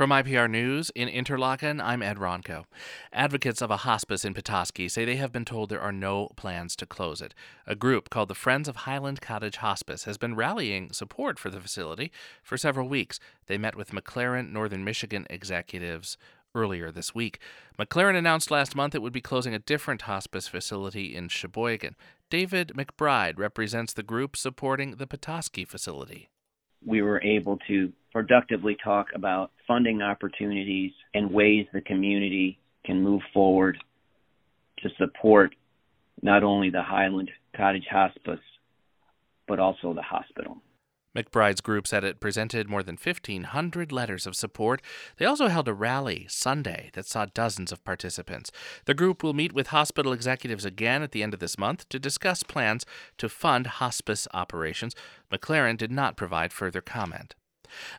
From IPR News in Interlaken, I'm Ed Ronco. Advocates of a hospice in Petoskey say they have been told there are no plans to close it. A group called the Friends of Highland Cottage Hospice has been rallying support for the facility for several weeks. They met with McLaren Northern Michigan executives earlier this week. McLaren announced last month it would be closing a different hospice facility in Sheboygan. David McBride represents the group supporting the Petoskey facility. We were able to productively talk about funding opportunities and ways the community can move forward to support not only the Highland Cottage Hospice, but also the hospital. McBride's group said it presented more than 1,500 letters of support. They also held a rally Sunday that saw dozens of participants. The group will meet with hospital executives again at the end of this month to discuss plans to fund hospice operations. McLaren did not provide further comment.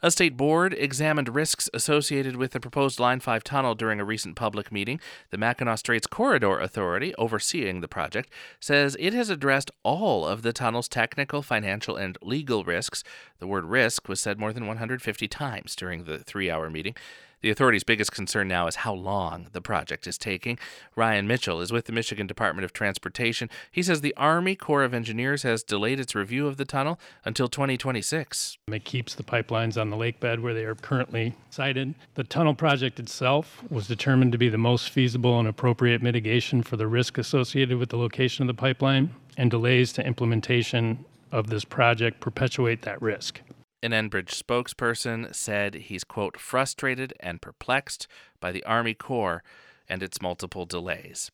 A state board examined risks associated with the proposed Line 5 tunnel during a recent public meeting. The Mackinac Straits Corridor Authority, overseeing the project, says it has addressed all of the tunnel's technical, financial, and legal risks. The word risk was said more than 150 times during the three-hour meeting. The authority's biggest concern now is how long the project is taking. Ryan Mitchell is with the Michigan Department of Transportation. He says the Army Corps of Engineers has delayed its review of the tunnel until 2026. It keeps the pipelines on the lakebed where they are currently sited. The tunnel project itself was determined to be the most feasible and appropriate mitigation for the risk associated with the location of the pipeline, and delays to implementation of this project perpetuate that risk. An Enbridge spokesperson said he's, quote, frustrated and perplexed by the Army Corps and its multiple delays.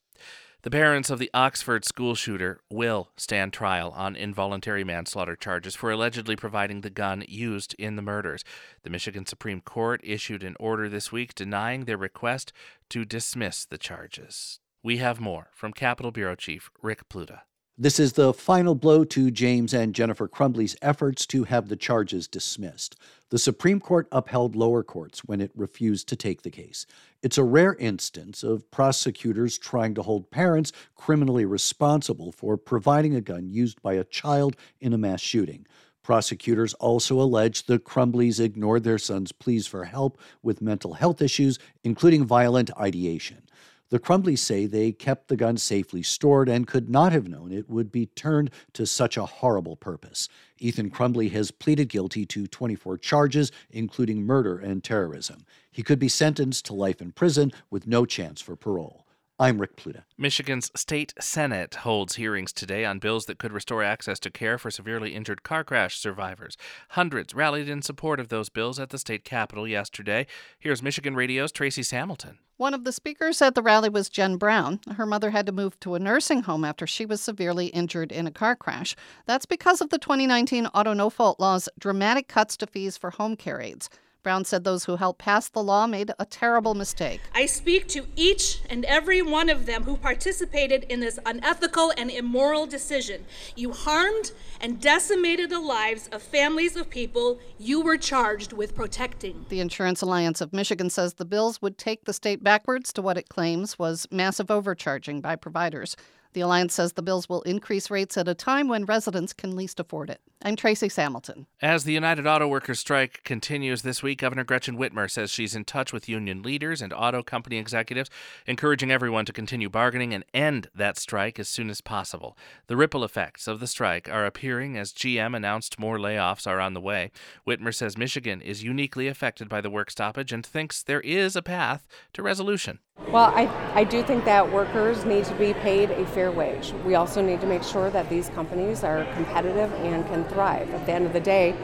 The parents of the Oxford school shooter will stand trial on involuntary manslaughter charges for allegedly providing the gun used in the murders. The Michigan Supreme Court issued an order this week denying their request to dismiss the charges. We have more from Capitol Bureau Chief Rick Pluta. This is the final blow to James and Jennifer Crumbley's efforts to have the charges dismissed. The Supreme Court upheld lower courts when it refused to take the case. It's a rare instance of prosecutors trying to hold parents criminally responsible for providing a gun used by a child in a mass shooting. Prosecutors also allege the Crumbleys ignored their son's pleas for help with mental health issues, including violent ideation. The Crumbleys say they kept the gun safely stored and could not have known it would be turned to such a horrible purpose. Ethan Crumbley has pleaded guilty to 24 charges, including murder and terrorism. He could be sentenced to life in prison with no chance for parole. I'm Rick Pluta. Michigan's State Senate holds hearings today on bills that could restore access to care for severely injured car crash survivors. Hundreds rallied in support of those bills at the state capitol yesterday. Here's Michigan Radio's Tracy Samilton. One of the speakers at the rally was Jen Brown. Her mother had to move to a nursing home after she was severely injured in a car crash. That's because of the 2019 auto no-fault law's dramatic cuts to fees for home care aides. Brown said those who helped pass the law made a terrible mistake. I speak to each and every one of them who participated in this unethical and immoral decision. You harmed and decimated the lives of families of people you were charged with protecting. The Insurance Alliance of Michigan says the bills would take the state backwards to what it claims was massive overcharging by providers. The Alliance says the bills will increase rates at a time when residents can least afford it. I'm Tracy Samilton. As the United Auto Workers strike continues this week, Governor Gretchen Whitmer says she's in touch with union leaders and auto company executives, encouraging everyone to continue bargaining and end that strike as soon as possible. The ripple effects of the strike are appearing as GM announced more layoffs are on the way. Whitmer says Michigan is uniquely affected by the work stoppage and thinks there is a path to resolution. Well, I do think that workers need to be paid a fair wage. We also need to make sure that these companies are competitive and can thrive. At the end of the day,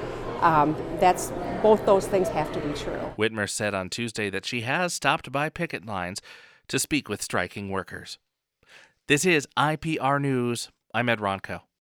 that's both those things have to be true. Whitmer said on Tuesday that she has stopped by picket lines to speak with striking workers. This is IPR News. I'm Ed Ronco.